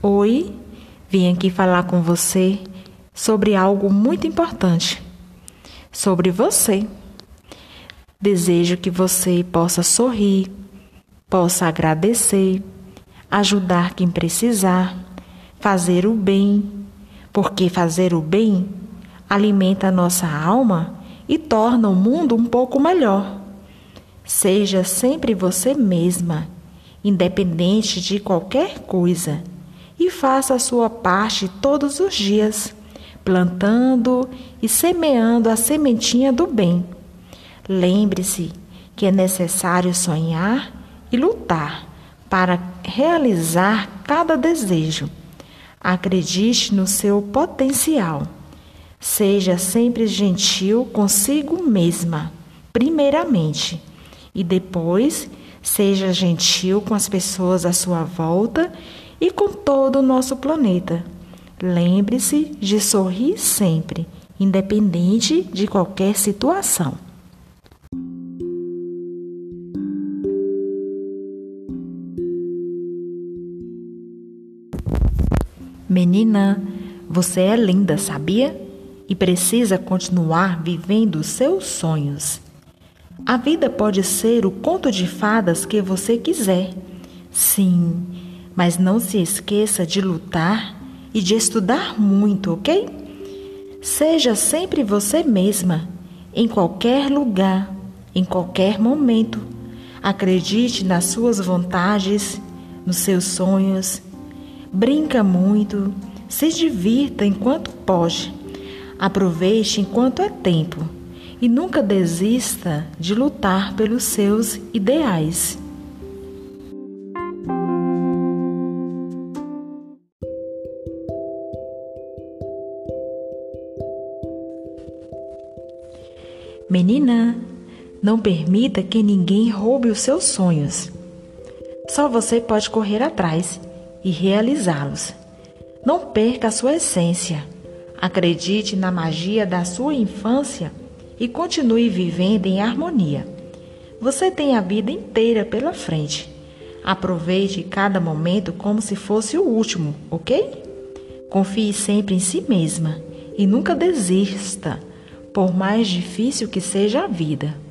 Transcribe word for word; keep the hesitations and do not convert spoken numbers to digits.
Oi, vim aqui falar com você sobre algo muito importante, sobre você. Desejo que você possa sorrir, possa agradecer, ajudar quem precisar, fazer o bem, porque fazer o bem alimenta a nossa alma e torna o mundo um pouco melhor. Seja sempre você mesma, independente de qualquer coisa, e faça a sua parte todos os dias, plantando e semeando a sementinha do bem. Lembre-se que é necessário sonhar e lutar para realizar cada desejo. Acredite no seu potencial. Seja sempre gentil consigo mesma, primeiramente, e depois seja gentil com as pessoas à sua volta e com todo o nosso planeta. Lembre-se de sorrir sempre, independente de qualquer situação. Menina, você é linda, sabia? E precisa continuar vivendo os seus sonhos. A vida pode ser o conto de fadas que você quiser. Sim, mas não se esqueça de lutar e de estudar muito, ok? Seja sempre você mesma, em qualquer lugar, em qualquer momento. Acredite nas suas vontades, nos seus sonhos. Brinca muito, se divirta enquanto pode. Aproveite enquanto é tempo e nunca desista de lutar pelos seus ideais. Menina, não permita que ninguém roube os seus sonhos. Só você pode correr atrás e realizá-los. Não perca a sua essência. Acredite na magia da sua infância e continue vivendo em harmonia. Você tem a vida inteira pela frente. Aproveite cada momento como se fosse o último, ok? Confie sempre em si mesma e nunca desista, por mais difícil que seja a vida.